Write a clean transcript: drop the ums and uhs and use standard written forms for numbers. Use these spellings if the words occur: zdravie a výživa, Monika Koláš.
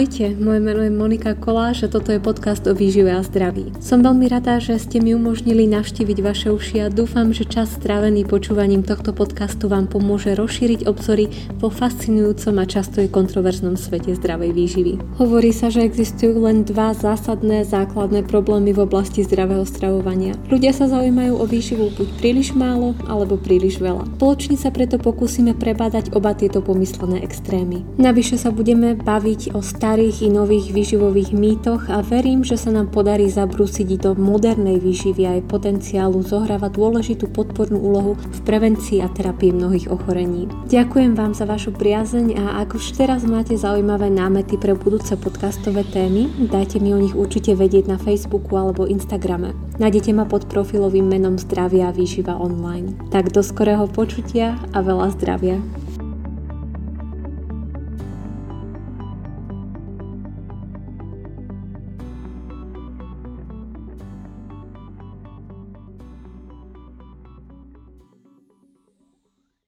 Ahojte, moje meno je Monika Koláš a toto je podcast o výžive a zdraví. Som veľmi rada, že ste mi umožnili navštíviť vaše uši a dúfam, že čas strávený počúvaním tohto podcastu vám pomôže rozšíriť obzory vo fascinujúcom a často aj kontroverznom svete zdravej výživy. Hovorí sa, že existujú len dva zásadné základné problémy v oblasti zdravého stravovania. Ľudia sa zaujímajú o výživu buď príliš málo alebo príliš veľa. Spoločne sa preto pokúsime prebadať oba tieto pomyslené extrémy. Navyše sa budeme baviť o starých i nových výživových mýtoch a verím, že sa nám podarí zabrúsiť do modernej výživy a jej potenciálu zohráva dôležitú podpornú úlohu v prevencii a terapii mnohých ochorení. Ďakujem vám za vašu priazeň a ak už teraz máte zaujímavé námety pre budúce podcastové témy, dajte mi o nich určite vedieť na Facebooku alebo Instagrame. Nájdete ma pod profilovým menom Zdravia a výživa online. Tak do skorého počutia a veľa zdravia.